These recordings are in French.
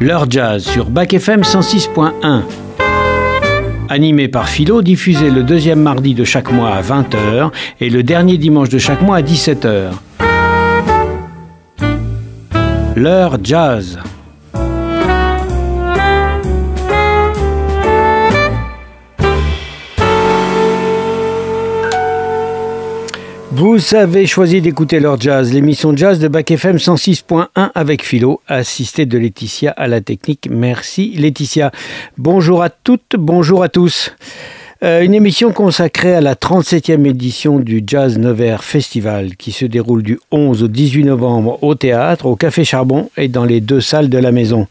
L'heure jazz sur Bac FM 106.1. Animé par Philo, diffusé le deuxième mardi de chaque mois à 20h et le dernier dimanche de chaque mois à 17h. L'heure jazz. Vous avez choisi d'écouter l'heure jazz, l'émission jazz de Bac FM 106.1 avec Philo, assistée de Laetitia à la technique. Merci Laetitia. Bonjour à toutes, bonjour à tous. Une émission consacrée à la 37e édition du Jazz Nevers Festival qui se déroule du 11 au 18 novembre au théâtre, au Café Charbon et dans les deux salles de la maison.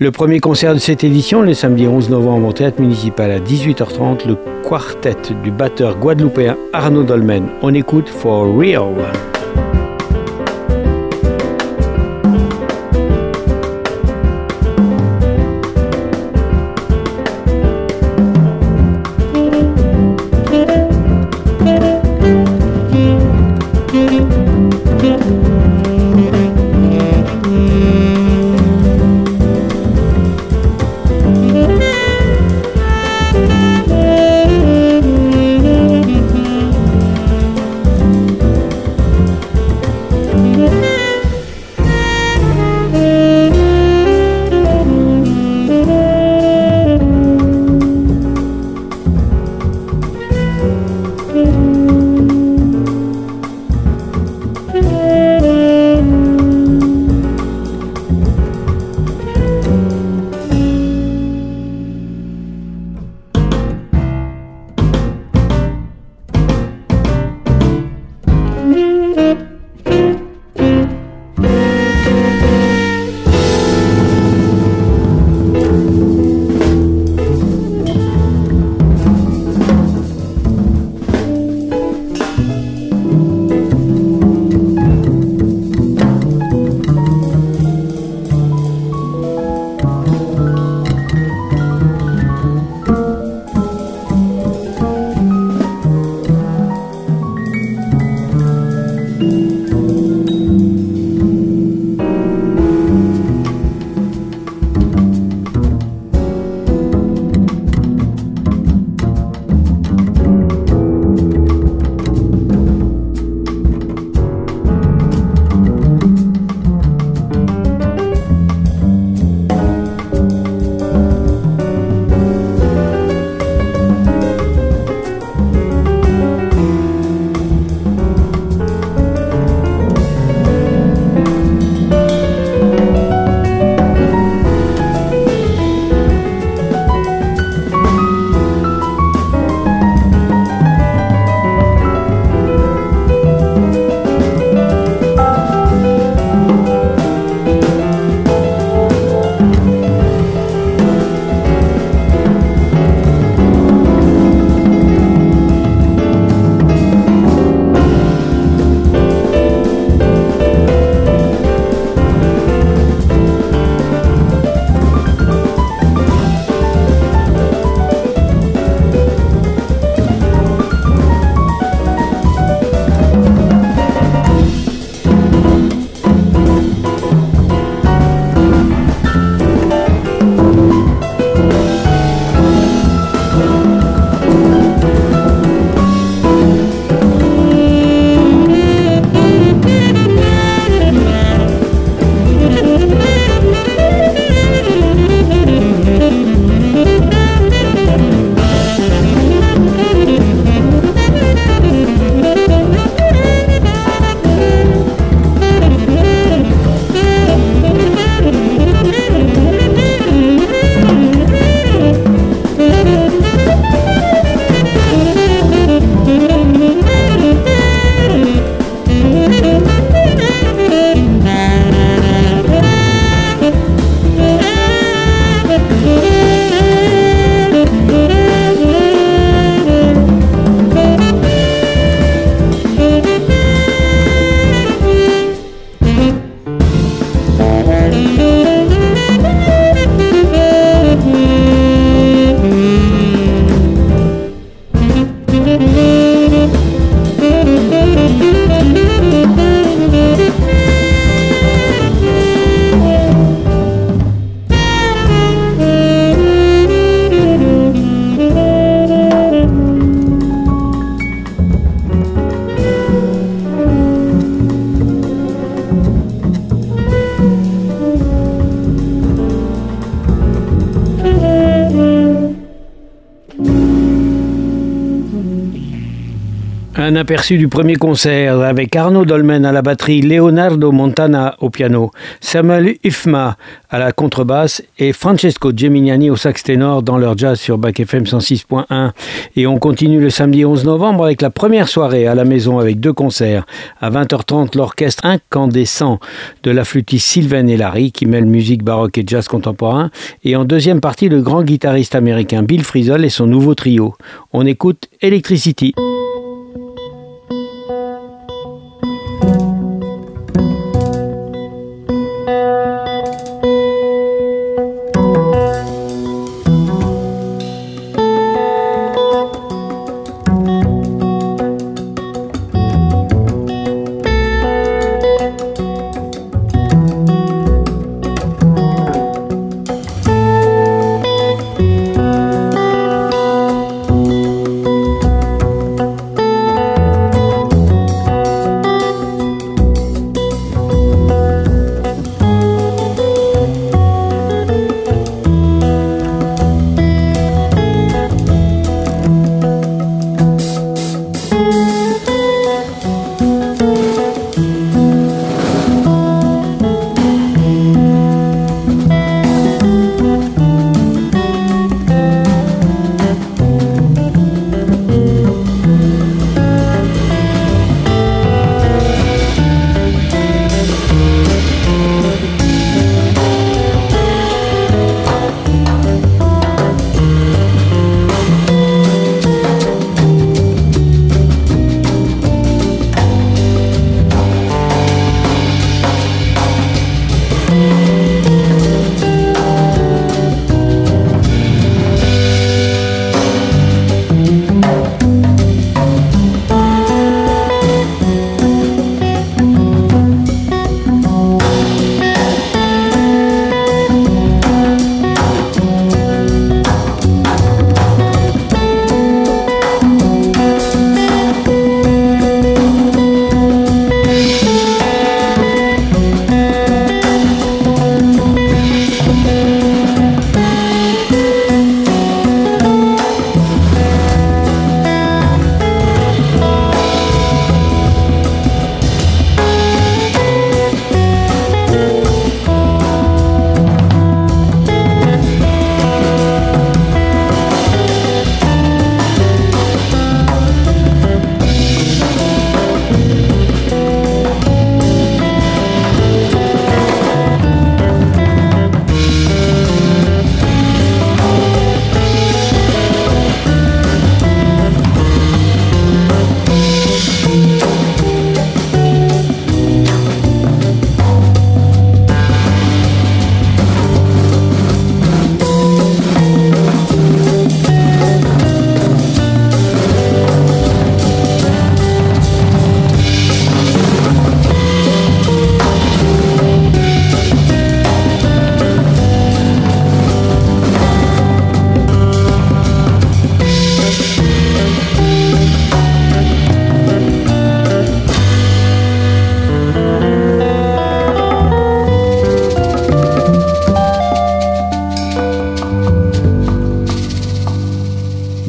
Le premier concert de cette édition, le samedi 11 novembre au Théâtre Municipal à 18h30, le quartet du batteur guadeloupéen Arnaud Dolmen. On écoute For Real. un aperçu du premier concert avec Arnaud Dolmen à la batterie, Leonardo Montana au piano, Samuel Ifma à la contrebasse et Francesco Gemignani au sax ténor dans leur jazz sur Bac FM 106.1. Et on continue le samedi 11 novembre avec la première soirée à la maison avec 2 concerts. À 20h30, l'orchestre incandescent de la flûtiste Sylvain Hélary qui mêle musique baroque et jazz contemporain. Et en deuxième partie, le grand guitariste américain Bill Frisell et son nouveau trio. On écoute Electricity.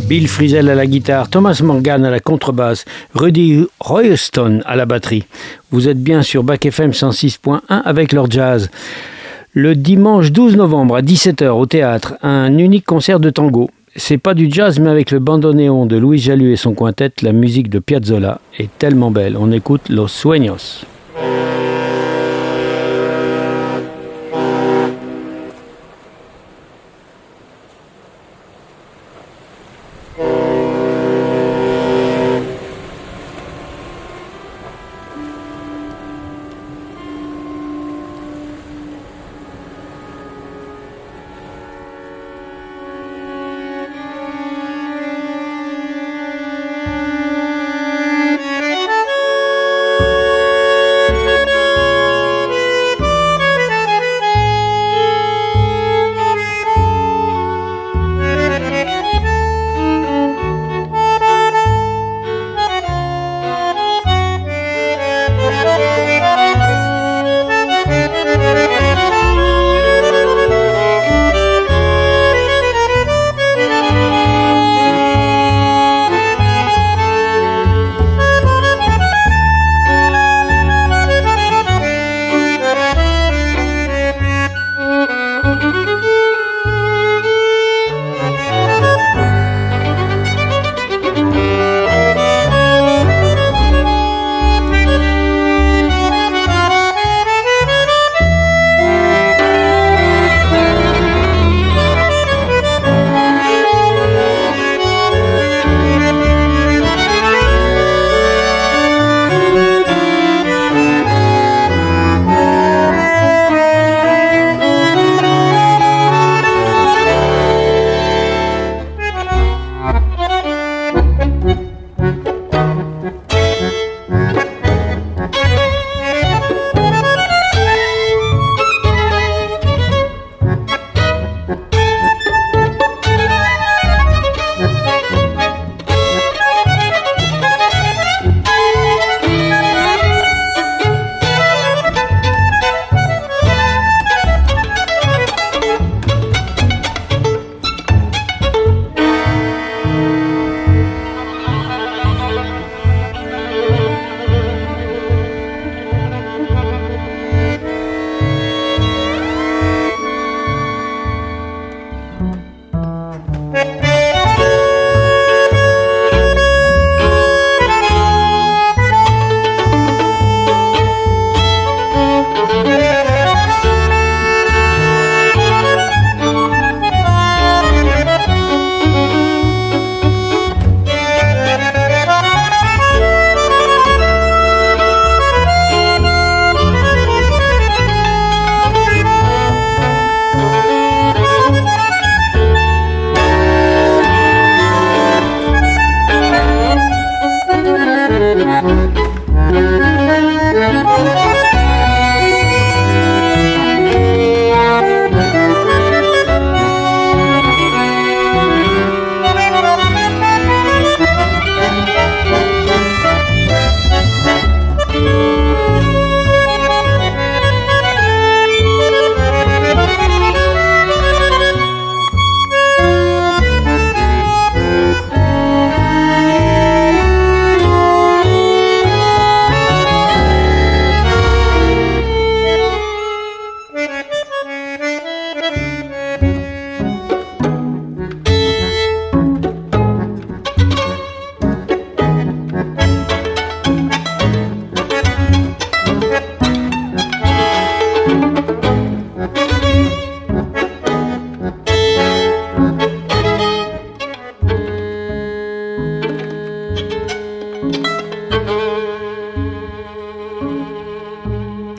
Bill Frisell à la guitare, Thomas Morgan à la contrebasse, Rudy Royston à la batterie. Vous êtes bien sur Bac FM 106.1 avec leur jazz. Le dimanche 12 novembre à 17h au théâtre, un unique concert de tango. C'est pas du jazz mais avec le bandoneon de Louis Jalut et son quintet, la musique de Piazzolla est tellement belle. On écoute Los Sueños.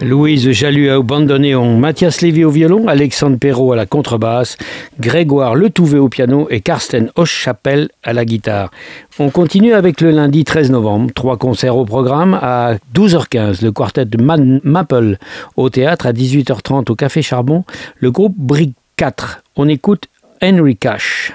Louis Jalut au bandoneon, Mathias Lévy au violon, Alexandre Perrault à la contrebasse, Grégoire Letouvet au piano et Carsten Hoch-Chapelle à la guitare. On continue avec le lundi 13 novembre, 3 concerts au programme à 12h15, le quartet de Maple au théâtre, à 18h30 au Café Charbon, le groupe Brick 4. On écoute Henry Cash.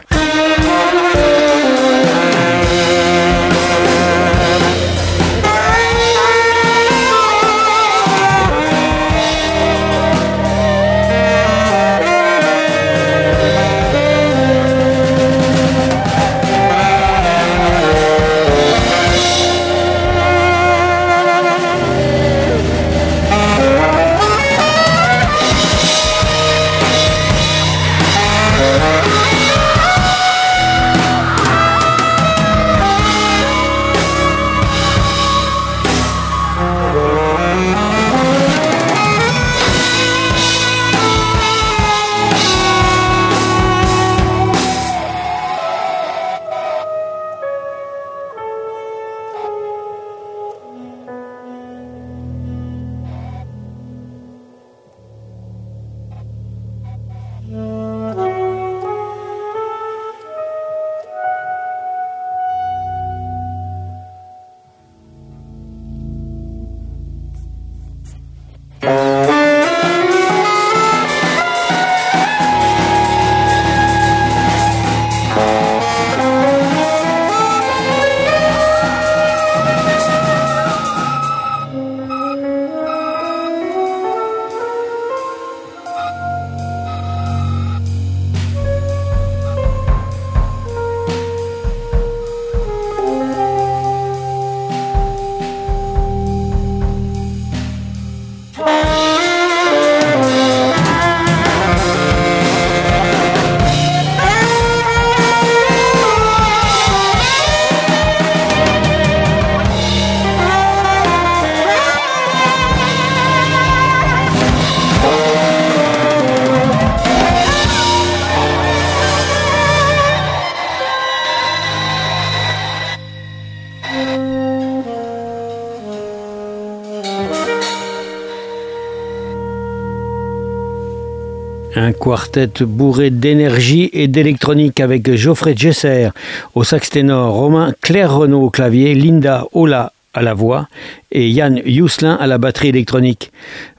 Un quartet bourré d'énergie et d'électronique avec Geoffrey Gesser au sax ténor, Romain Claire Renault au clavier, Linda Ola à la voix et Yann Yousselin à la batterie électronique.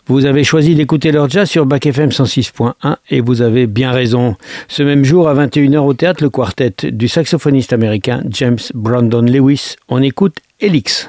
Vous avez choisi d'écouter leur jazz sur Bac FM 106.1 et vous avez bien raison. Ce même jour à 21h au théâtre, le quartet du saxophoniste américain James Brandon Lewis. On écoute Helix.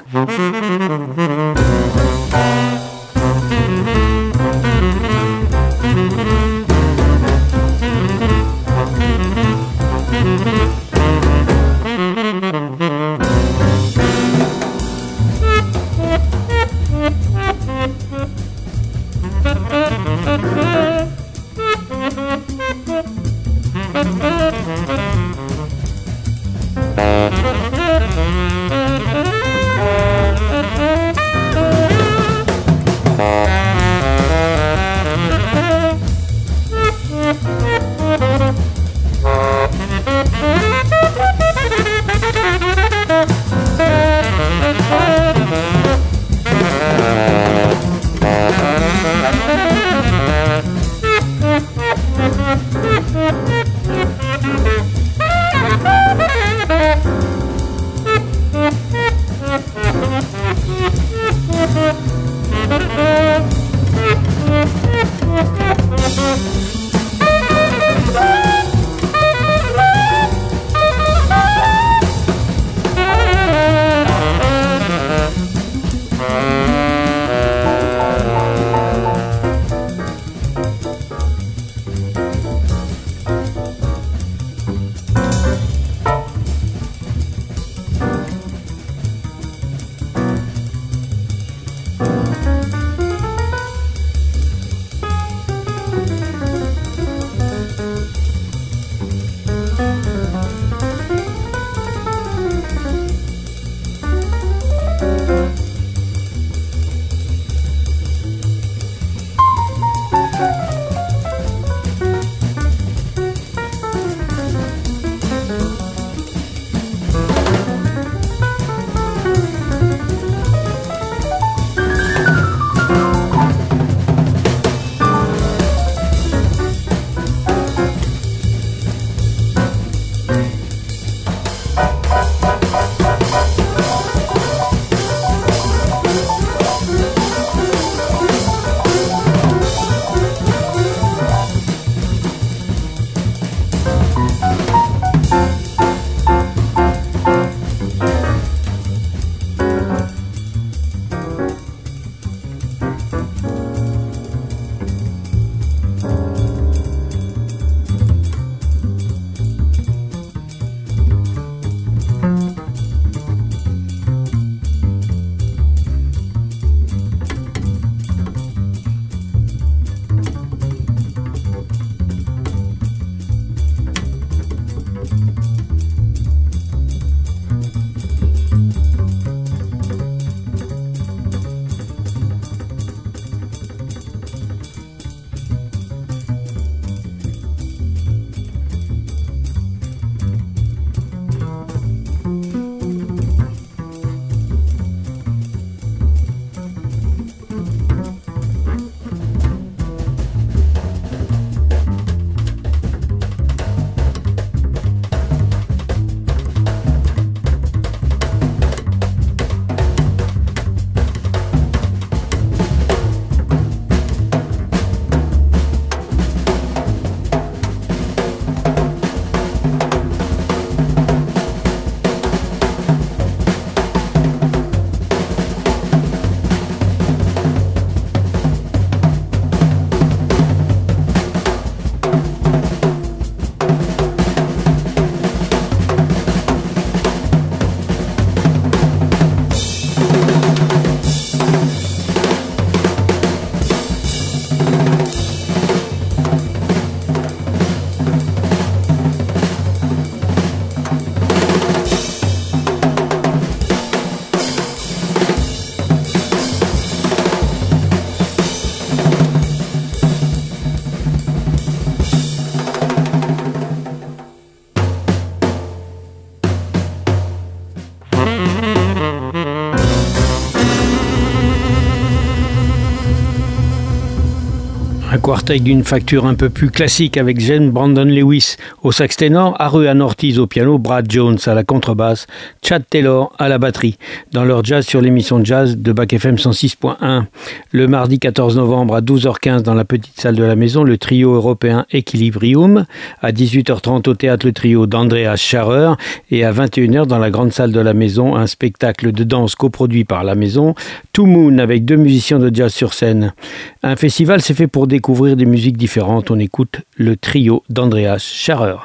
Un quartet d'une facture un peu plus classique avec James Brandon Lewis au sax ténor, Aruán Ortiz au piano, Brad Jones à la contrebasse, Chad Taylor à la batterie. Dans leur jazz sur l'émission Jazz de Bac FM 106.1. Le mardi 14 novembre à 12h15 dans la petite salle de la maison, le trio européen Equilibrium. À 18h30 au théâtre, le trio d'Andreas Scharer. Et à 21h dans la grande salle de la maison, un spectacle de danse coproduit par la maison, Two Moon, avec 2 musiciens de jazz sur scène. Un festival, c'est fait pour découvrir des musiques différentes. On écoute le trio d'Andreas Scharer.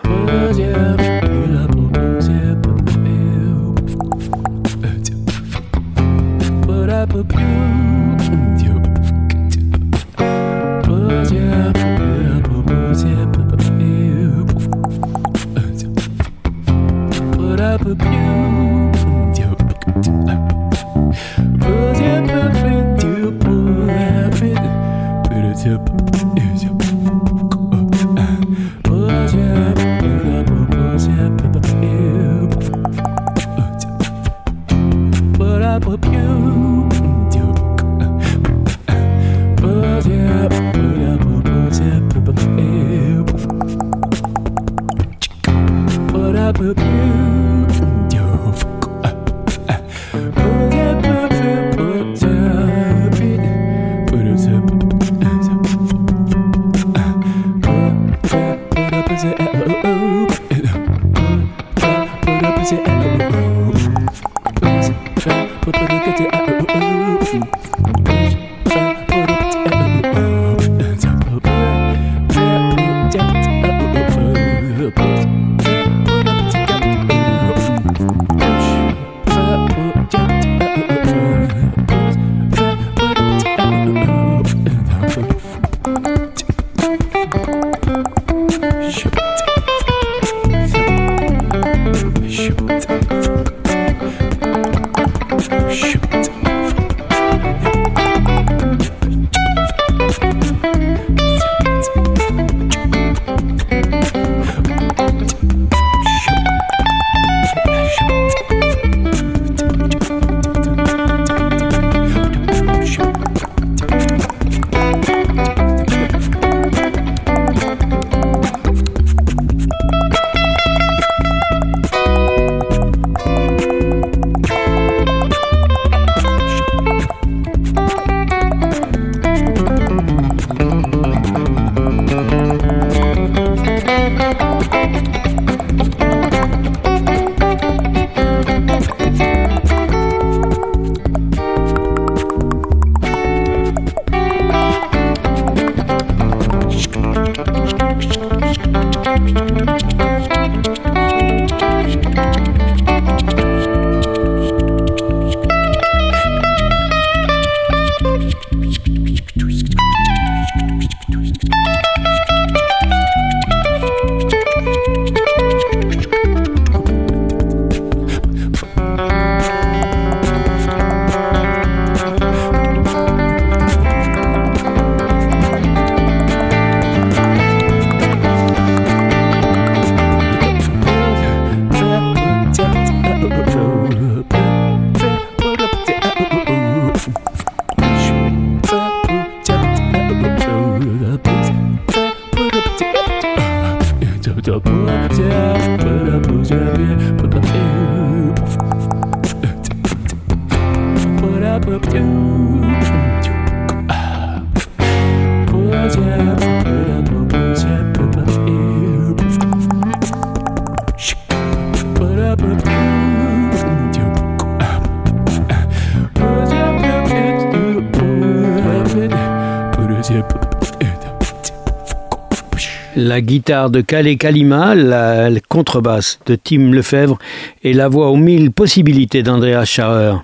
La guitare de Calais Kalima, la contrebasse de Tim Lefebvre et la voix aux 1000 possibilités d'Andreas Scharer.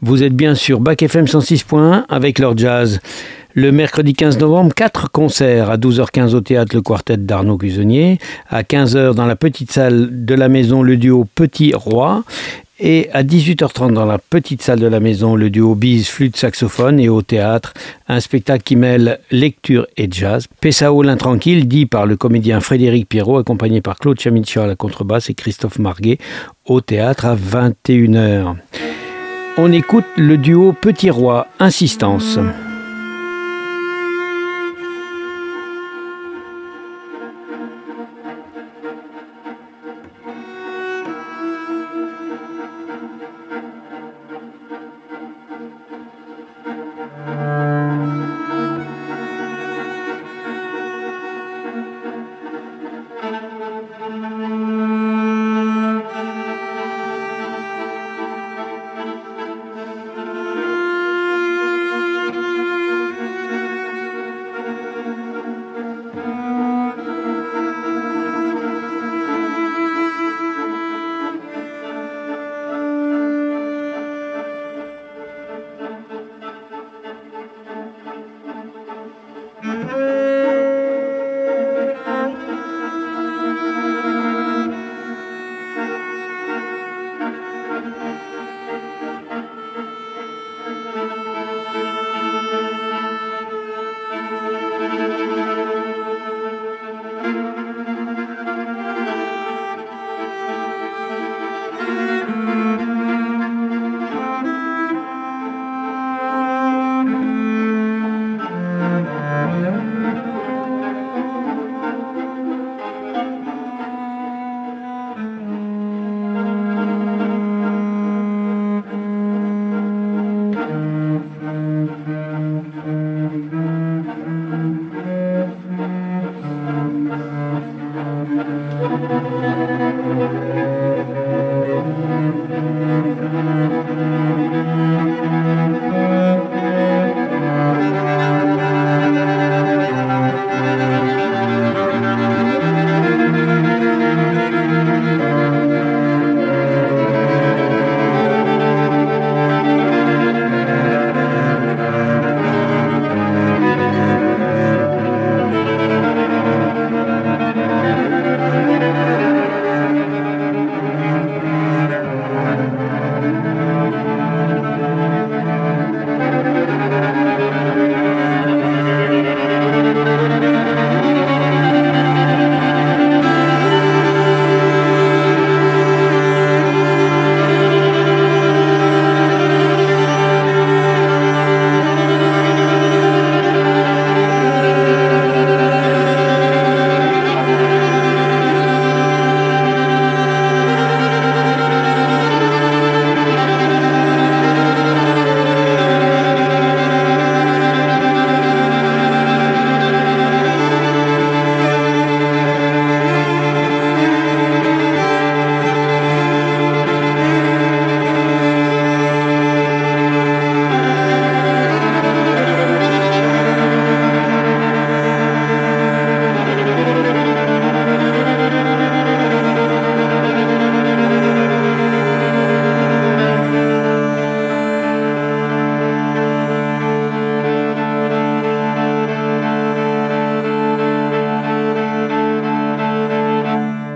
Vous êtes bien sur Bac FM 106.1 avec leur jazz. Le mercredi 15 novembre, 4 concerts. À 12h15 au théâtre, le quartet d'Arnaud Cusonnier. À 15h, dans la petite salle de la maison, le duo Petit Roy. Et à 18h30, dans la petite salle de la maison, le duo Bise, flûte, saxophone. Et au théâtre, un spectacle qui mêle lecture et jazz. Pesao l'intranquille, dit par le comédien Frédéric Pierrot, accompagné par Claude Tchamitchian à la contrebasse et Christophe Marguet, au théâtre à 21h. On écoute le duo Petit Roy, Insistance.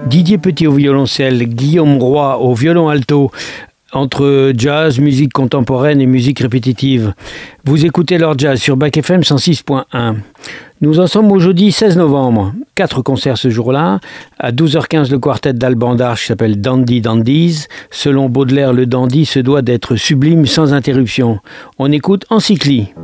Didier Petit au violoncelle, Guillaume Roy au violon alto, entre jazz, musique contemporaine et musique répétitive. Vous écoutez leur jazz sur Bac FM 106.1. Nous en sommes au jeudi 16 novembre. 4 concerts ce jour-là. À 12h15, le quartet d'Alban D'Arche qui s'appelle Dandy Dandies. Selon Baudelaire, le dandy se doit d'être sublime sans interruption. On écoute Encyclie.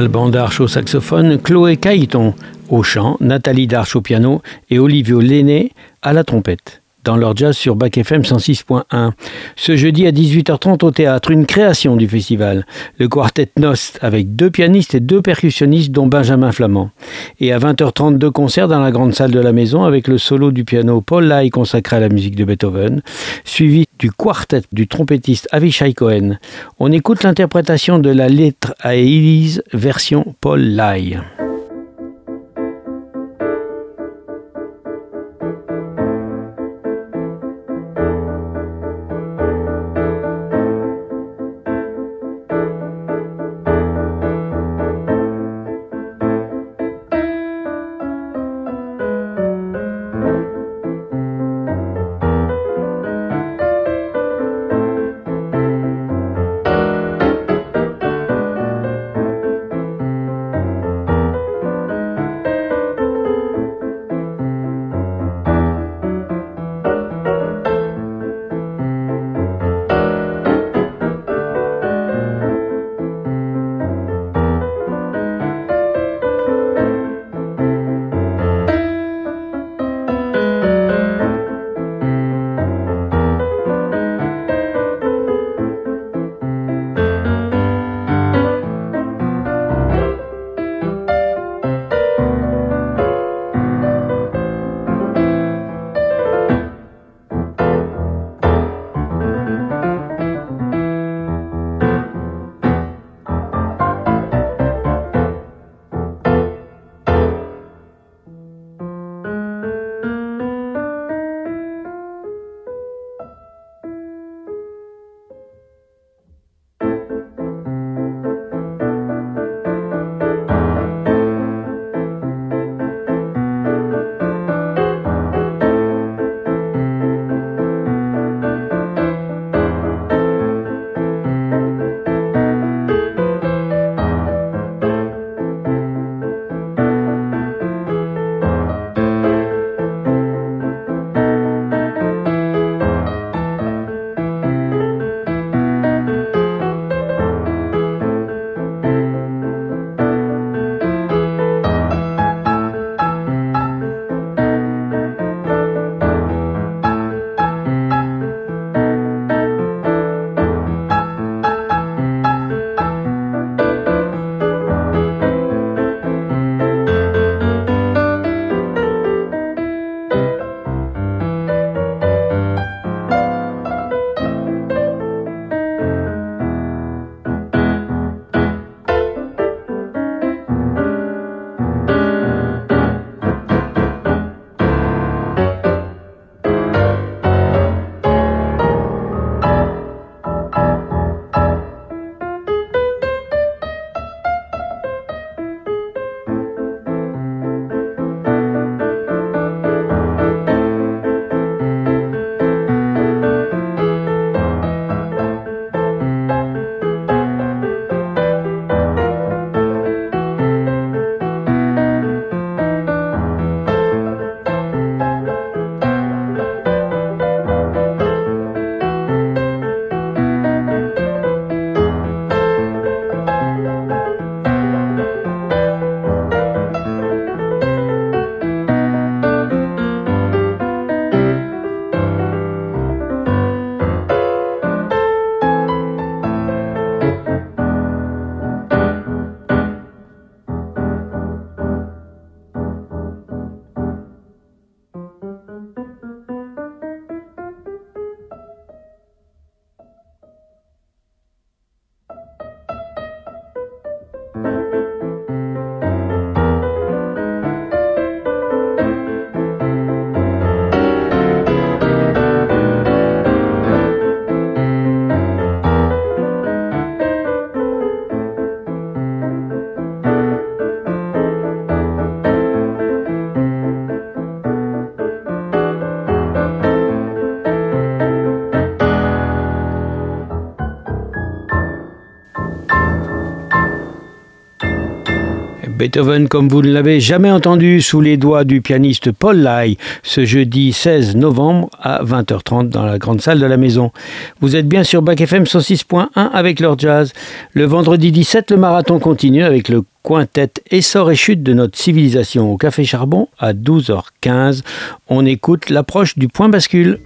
Alban Darche au saxophone, Chloé Cailleton au chant, Nathalie Darche au piano et Olivio Lenné à la trompette. Dans leur jazz sur Bac FM 106.1. Ce jeudi à 18h30 au théâtre, une création du festival. Le quartet Nost avec 2 pianistes et 2 percussionnistes dont Benjamin Flamand. Et à 20h30, 2 concerts dans la grande salle de la maison avec le solo du piano Paul Lai consacré à la musique de Beethoven, suivi du quartet du trompettiste Avishai Cohen. On écoute l'interprétation de la lettre à Élise version Paul Lai. Beethoven comme vous ne l'avez jamais entendu sous les doigts du pianiste Paul Lai, ce jeudi 16 novembre à 20h30 dans la grande salle de la maison. Vous êtes bien sur Bac FM 106.1 avec leur jazz. Le vendredi 17, le marathon continue avec le quintet Essor et chute de notre civilisation au Café Charbon à 12h15. On écoute l'approche du point bascule.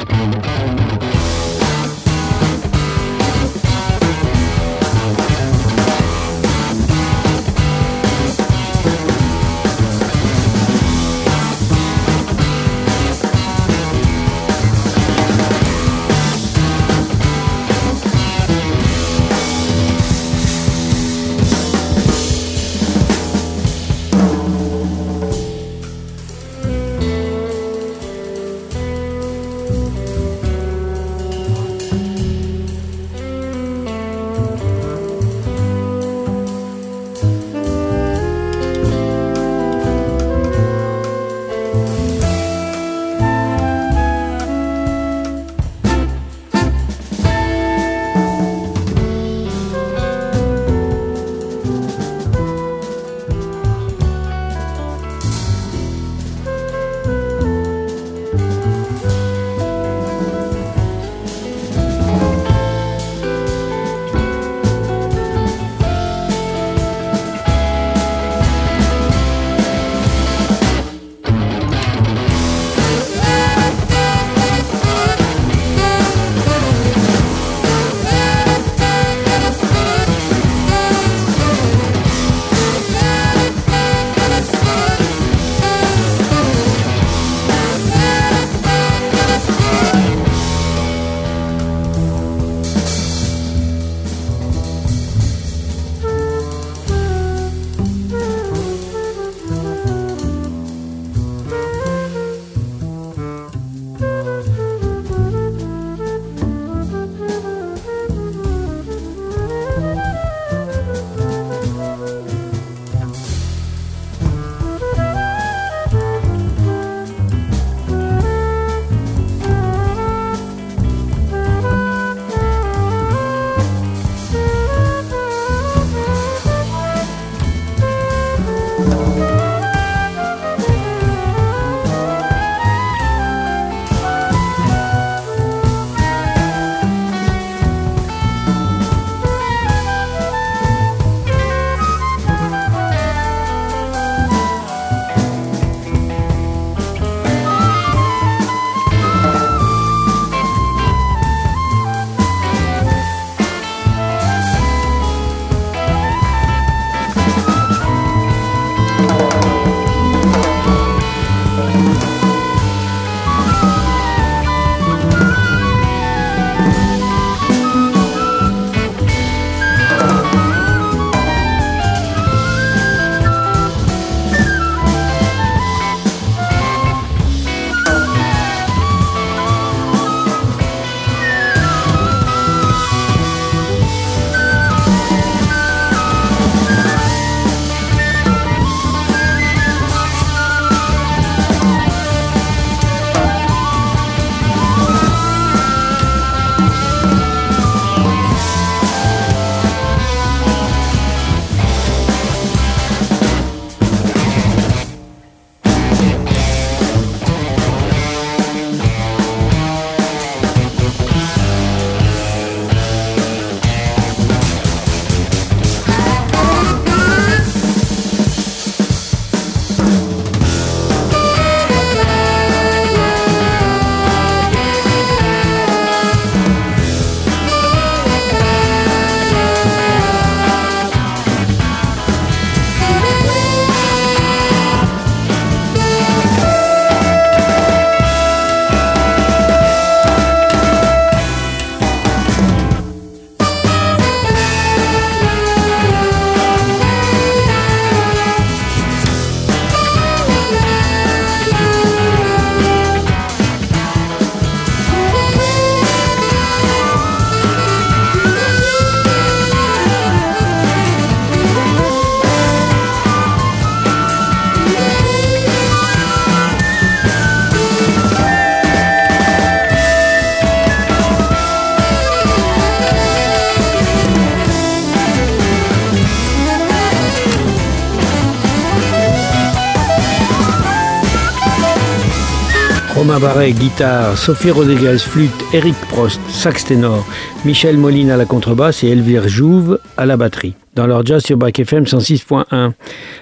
Romain Barret, guitare, Sophie Rodriguez, flûte, Eric Prost, sax ténor, Michel Moline à la contrebasse et Elvire Jouve à la batterie. Dans leur jazz sur Bac FM 106.1.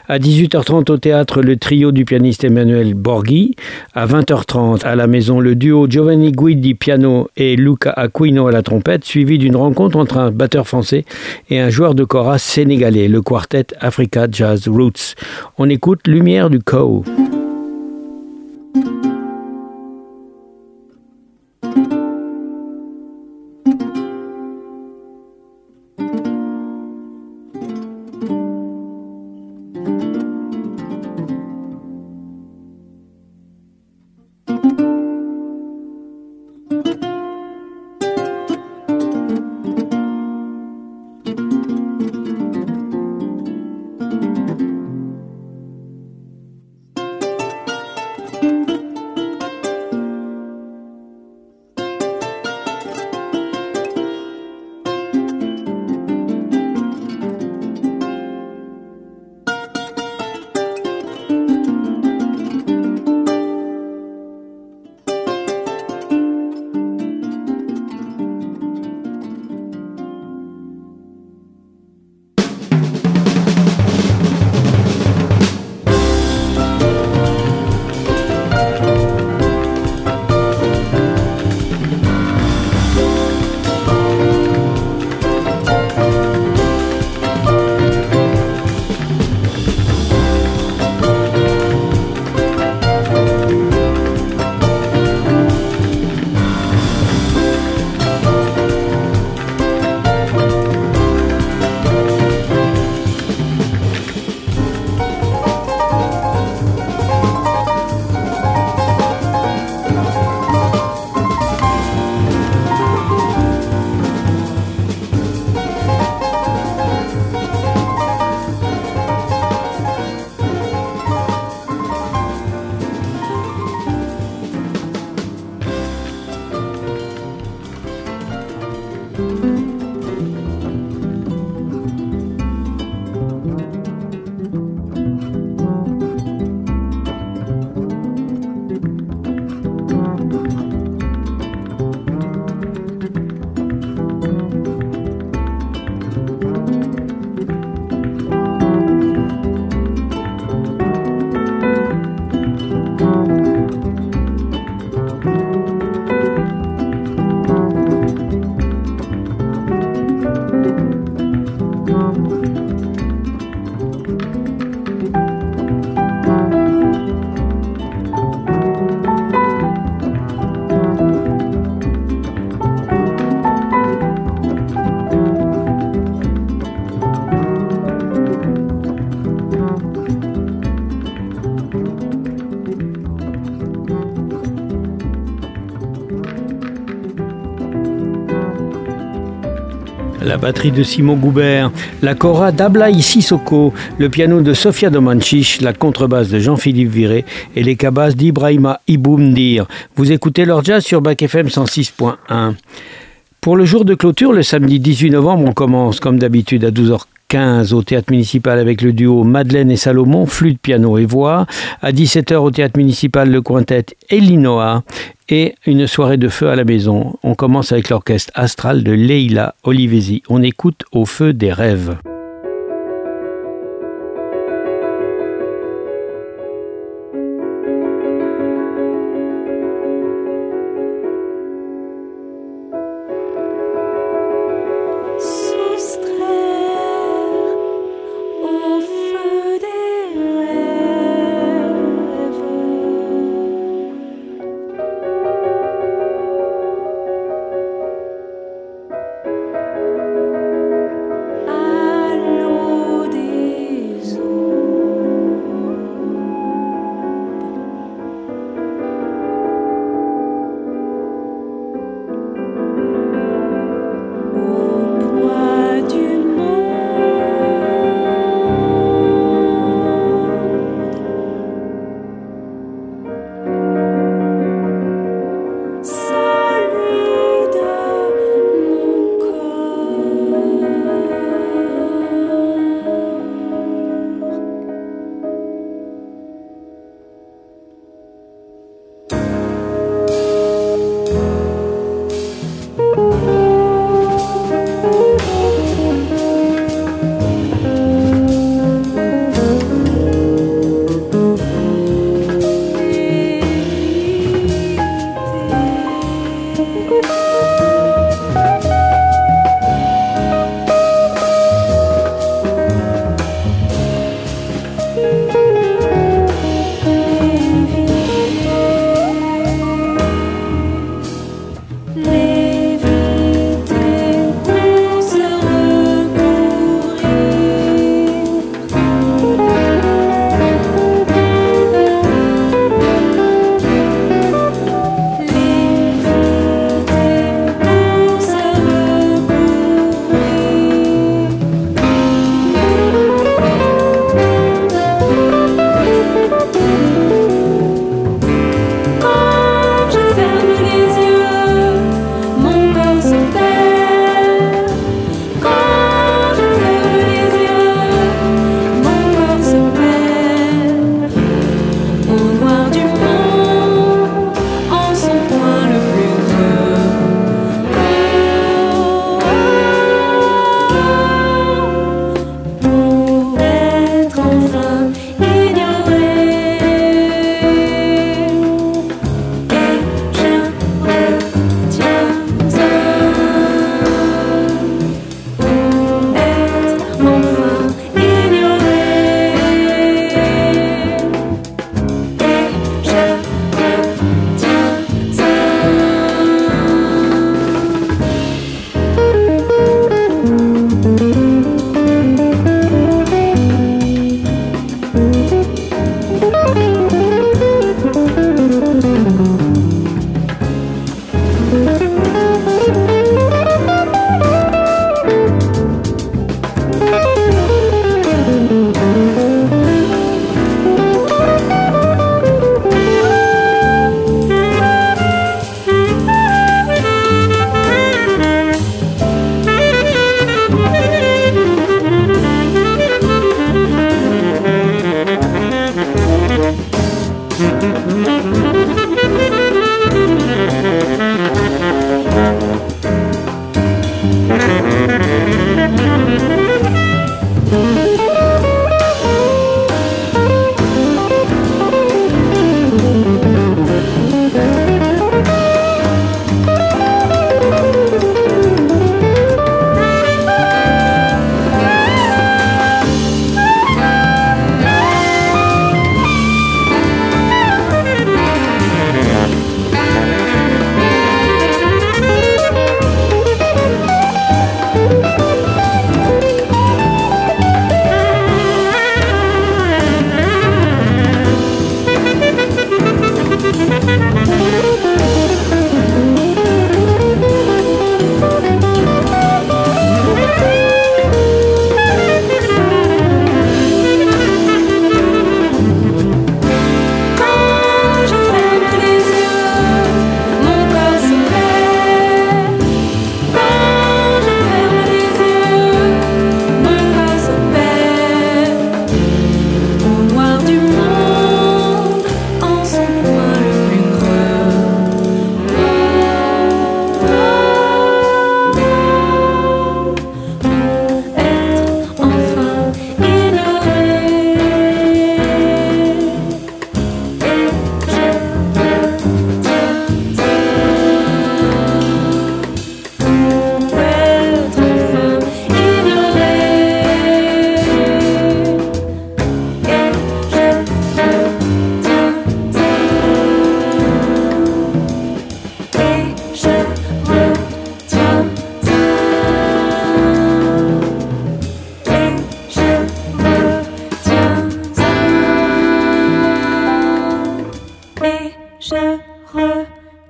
À 18h30 au théâtre, le trio du pianiste Emmanuel Borghi. À 20h30 à la maison, le duo Giovanni Guidi piano et Luca Aquino à la trompette, suivi d'une rencontre entre un batteur français et un joueur de kora sénégalais, le quartet Africa Jazz Roots. On écoute Lumière du Cau. La batterie de Simon Goubert, la kora d'Ablaye Sissoko, le piano de Sofia Domanchich, la contrebasse de Jean-Philippe Viré et les cabasses d'Ibrahima Iboumdir. Vous écoutez leur jazz sur Bac FM 106.1. Pour le jour de clôture, le samedi 18 novembre, on commence comme d'habitude à 12h15 au Théâtre Municipal avec le duo Madeleine et Salomon, flûte, piano et voix. À 17h au Théâtre Municipal, le quintet Elinoa. Et une soirée de feu à la maison. On commence avec l'orchestre astral de Leila Olivesi. On écoute Au feu des rêves.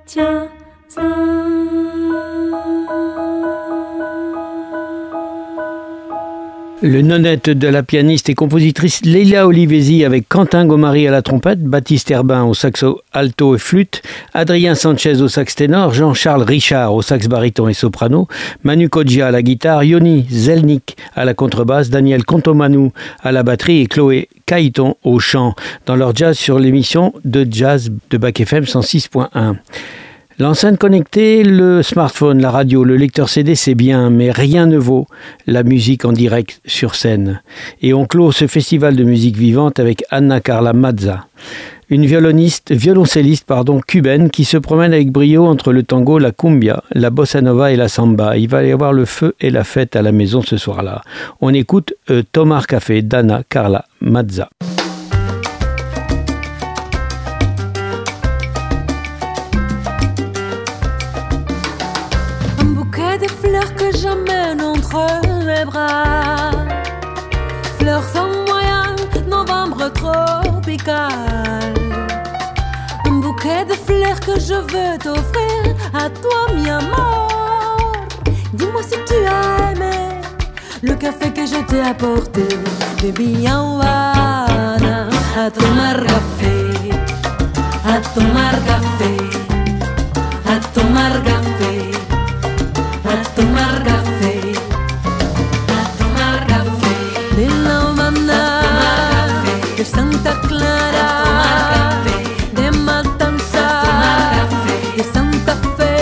tiens Le nonette de la pianiste et compositrice Leila Olivesi avec Quentin Gomari à la trompette, Baptiste Herbin au saxo alto et flûte, Adrien Sanchez au sax ténor, Jean-Charles Richard au sax baryton et soprano, Manu Kodja à la guitare, Yoni Zelnik à la contrebasse, Daniel Contomanou à la batterie et Chloé Cailleton au chant, dans leur jazz sur l'émission de jazz de Bac FM 106.1. L'enceinte connectée, le smartphone, la radio, le lecteur CD, c'est bien, mais rien ne vaut la musique en direct sur scène. Et on clôt ce festival de musique vivante avec Anna Carla Mazza, une violoncelliste, cubaine qui se promène avec brio entre le tango, la cumbia, la bossa nova et la samba. Il va y avoir le feu et la fête à la maison ce soir-là. On écoute Tomar Café d'Anna Carla Mazza. Fleurs en moyen, novembre tropical. Un bouquet de fleurs que je veux t'offrir à toi, mi amor. Dis-moi si tu as aimé le café que je t'ai apporté. Baby, Havana, a tomar café, a tomar café, a tomar café, a tomar café. Santa Clara, de Matanzas, de Santa Fe.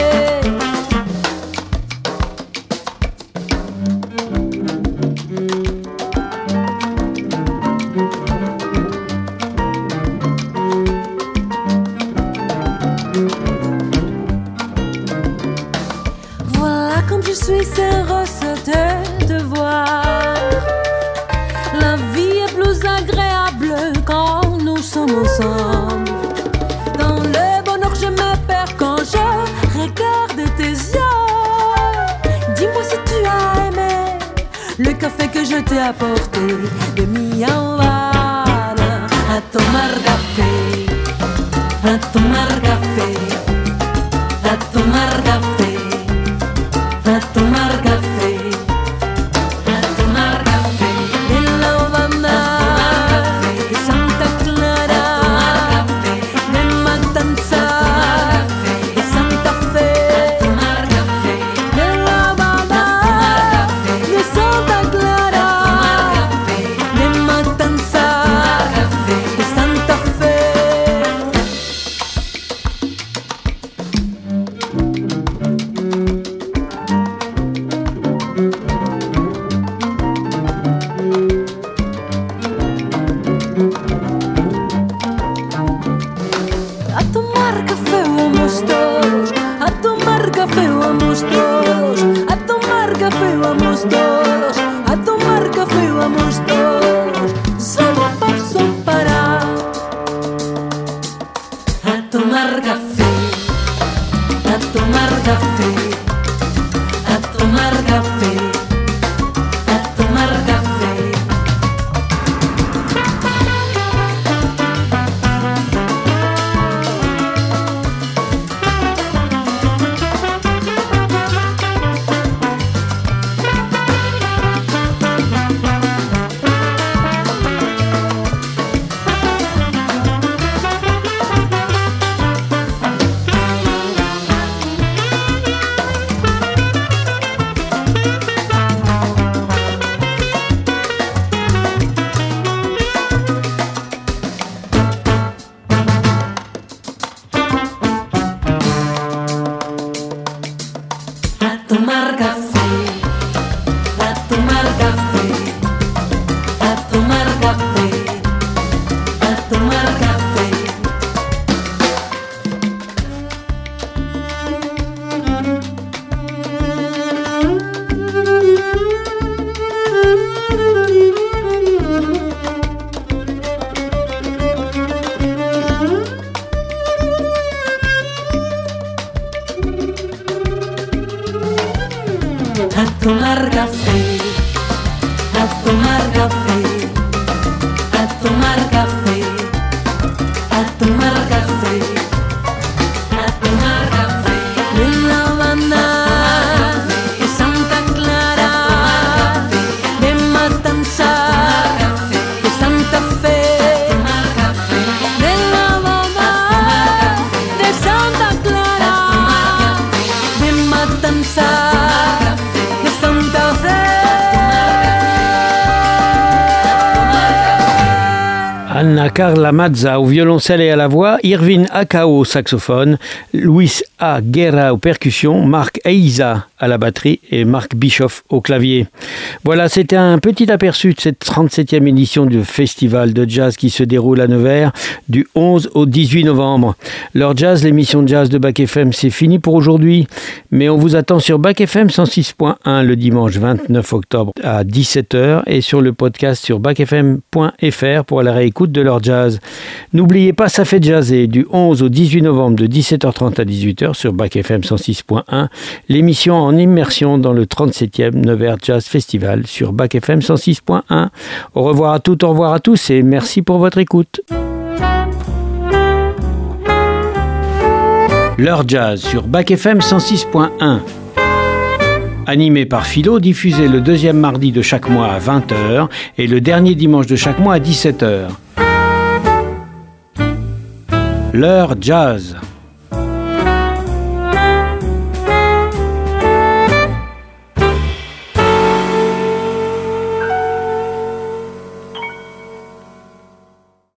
Voilà comme je suis heureuse de te voir. La vie est plus agréable quand nous sommes ensemble. Dans le bonheur je me perds quand je regarde tes yeux. Dis-moi si tu as aimé le café que je t'ai apporté. De mi Havana a tomar café, a tomar café, a tomar café, a tomar café. A tomar café, a tomar café, a tomar café. Anna-Carla Mazza au violoncelle et à la voix, Irvine Akao au saxophone, Luis A. Guerra aux percussions, Marc Eiza à la batterie et Marc Bischoff au clavier. Voilà, c'était un petit aperçu de cette 37e édition du Festival de Jazz qui se déroule à Nevers du 11 au 18 novembre. L'heure jazz, l'émission de jazz de Bac FM, c'est fini pour aujourd'hui, mais on vous attend sur Bac FM 106.1 le dimanche 29 octobre à 17h et sur le podcast sur bacfm.fr pour la réécoute de l'heure jazz. N'oubliez pas, ça fait jazzer du 11 au 18 novembre de 17h30 à 18h sur Bac FM 106.1, l'émission en immersion dans le 37e Nevers Jazz Festival sur Bac FM 106.1. Au revoir à toutes, au revoir à tous et merci pour votre écoute. L'heure jazz sur Bac FM 106.1. Animé par Philo, diffusé le deuxième mardi de chaque mois à 20h et le dernier dimanche de chaque mois à 17h. L'heure jazz.